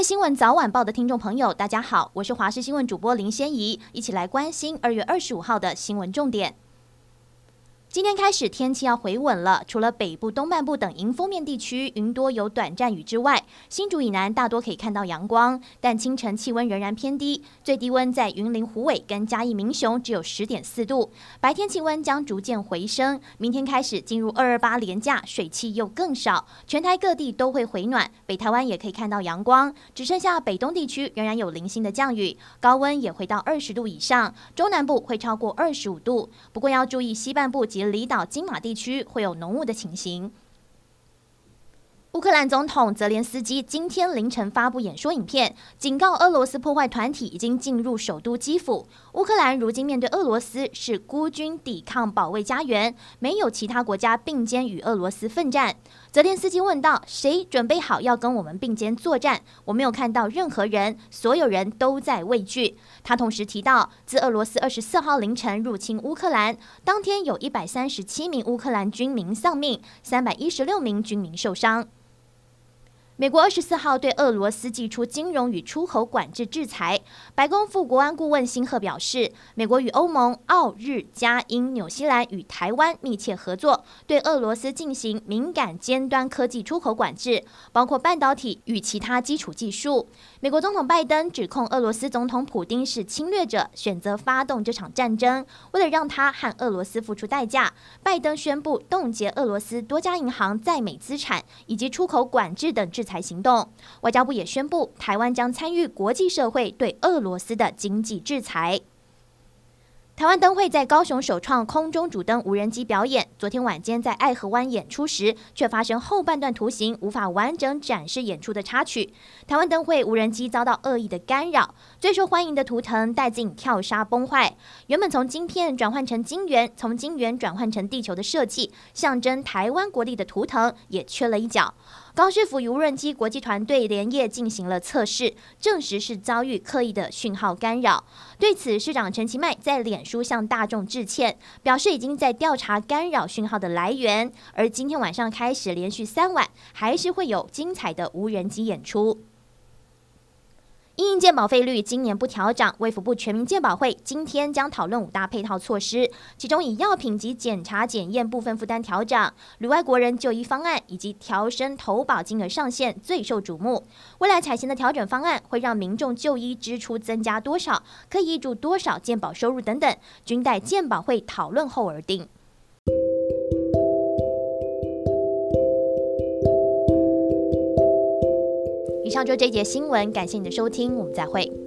位新闻早晚报的听众朋友，大家好，我是华视新闻主播林仙怡，一起来关心2月25号的新闻重点。今天开始天气要回稳了，除了北部东半部等迎风面地区云多有短暂雨之外，新竹以南大多可以看到阳光，但清晨气温仍然偏低，最低温在云林虎尾跟嘉义民雄只有 10.4 度。白天气温将逐渐回升，明天开始进入228连假，水汽又更少，全台各地都会回暖，北台湾也可以看到阳光，只剩下北东地区仍然有零星的降雨，高温也回到20度以上，中南部会超过25度，不过要注意西半部及离岛金马地区会有浓雾的情形。乌克兰总统泽连斯基今天凌晨发布演说影片，警告俄罗斯破坏团体已经进入首都基辅。乌克兰如今面对俄罗斯是孤军抵抗保卫家园，没有其他国家并肩与俄罗斯奋战。泽连斯基问道：“谁准备好要跟我们并肩作战？我没有看到任何人，所有人都在畏惧。”他同时提到，自俄罗斯24号凌晨入侵乌克兰，当天有137名乌克兰军民丧命，316名军民受伤。美国24号对俄罗斯祭出金融与出口管制制裁。白宫副国安顾问辛赫表示，美国与欧盟、澳、日、加、英、纽西兰与台湾密切合作，对俄罗斯进行敏感尖端科技出口管制，包括半导体与其他基础技术。美国总统拜登指控俄罗斯总统普丁是侵略者，选择发动这场战争。为了让他和俄罗斯付出代价，拜登宣布冻结俄罗斯多家银行在美资产以及出口管制等制裁行动。外交部也宣布，台湾将参与国际社会对俄罗斯的经济制裁。台湾灯会在高雄首创空中主灯无人机表演，昨天晚间在爱河湾演出时，却发生后半段图形无法完整展示演出的插曲。台湾灯会无人机遭到恶意的干扰，最受欢迎的图腾带进跳纱崩坏，原本从晶片转换成晶圆，从晶圆转换成地球的设计，象征台湾国力的图腾也缺了一角。高市府与无人机国际团队连夜进行了测试，证实是遭遇刻意的讯号干扰。对此，市长陈其迈在脸书向大众致歉，表示已经在调查干扰讯号的来源。而今天晚上开始，连续3晚还是会有精彩的无人机演出。因应健保费率今年不调涨，卫福部全民健保会今天将讨论5大配套措施，其中以药品及检查检验部分负担调涨、旅外国人就医方案以及调升投保金额上限最受瞩目。未来采行的调整方案会让民众就医支出增加多少，可以挹注多少健保收入等等，均待健保会讨论后而定。以上就这节新闻，感谢你的收听，我们再会。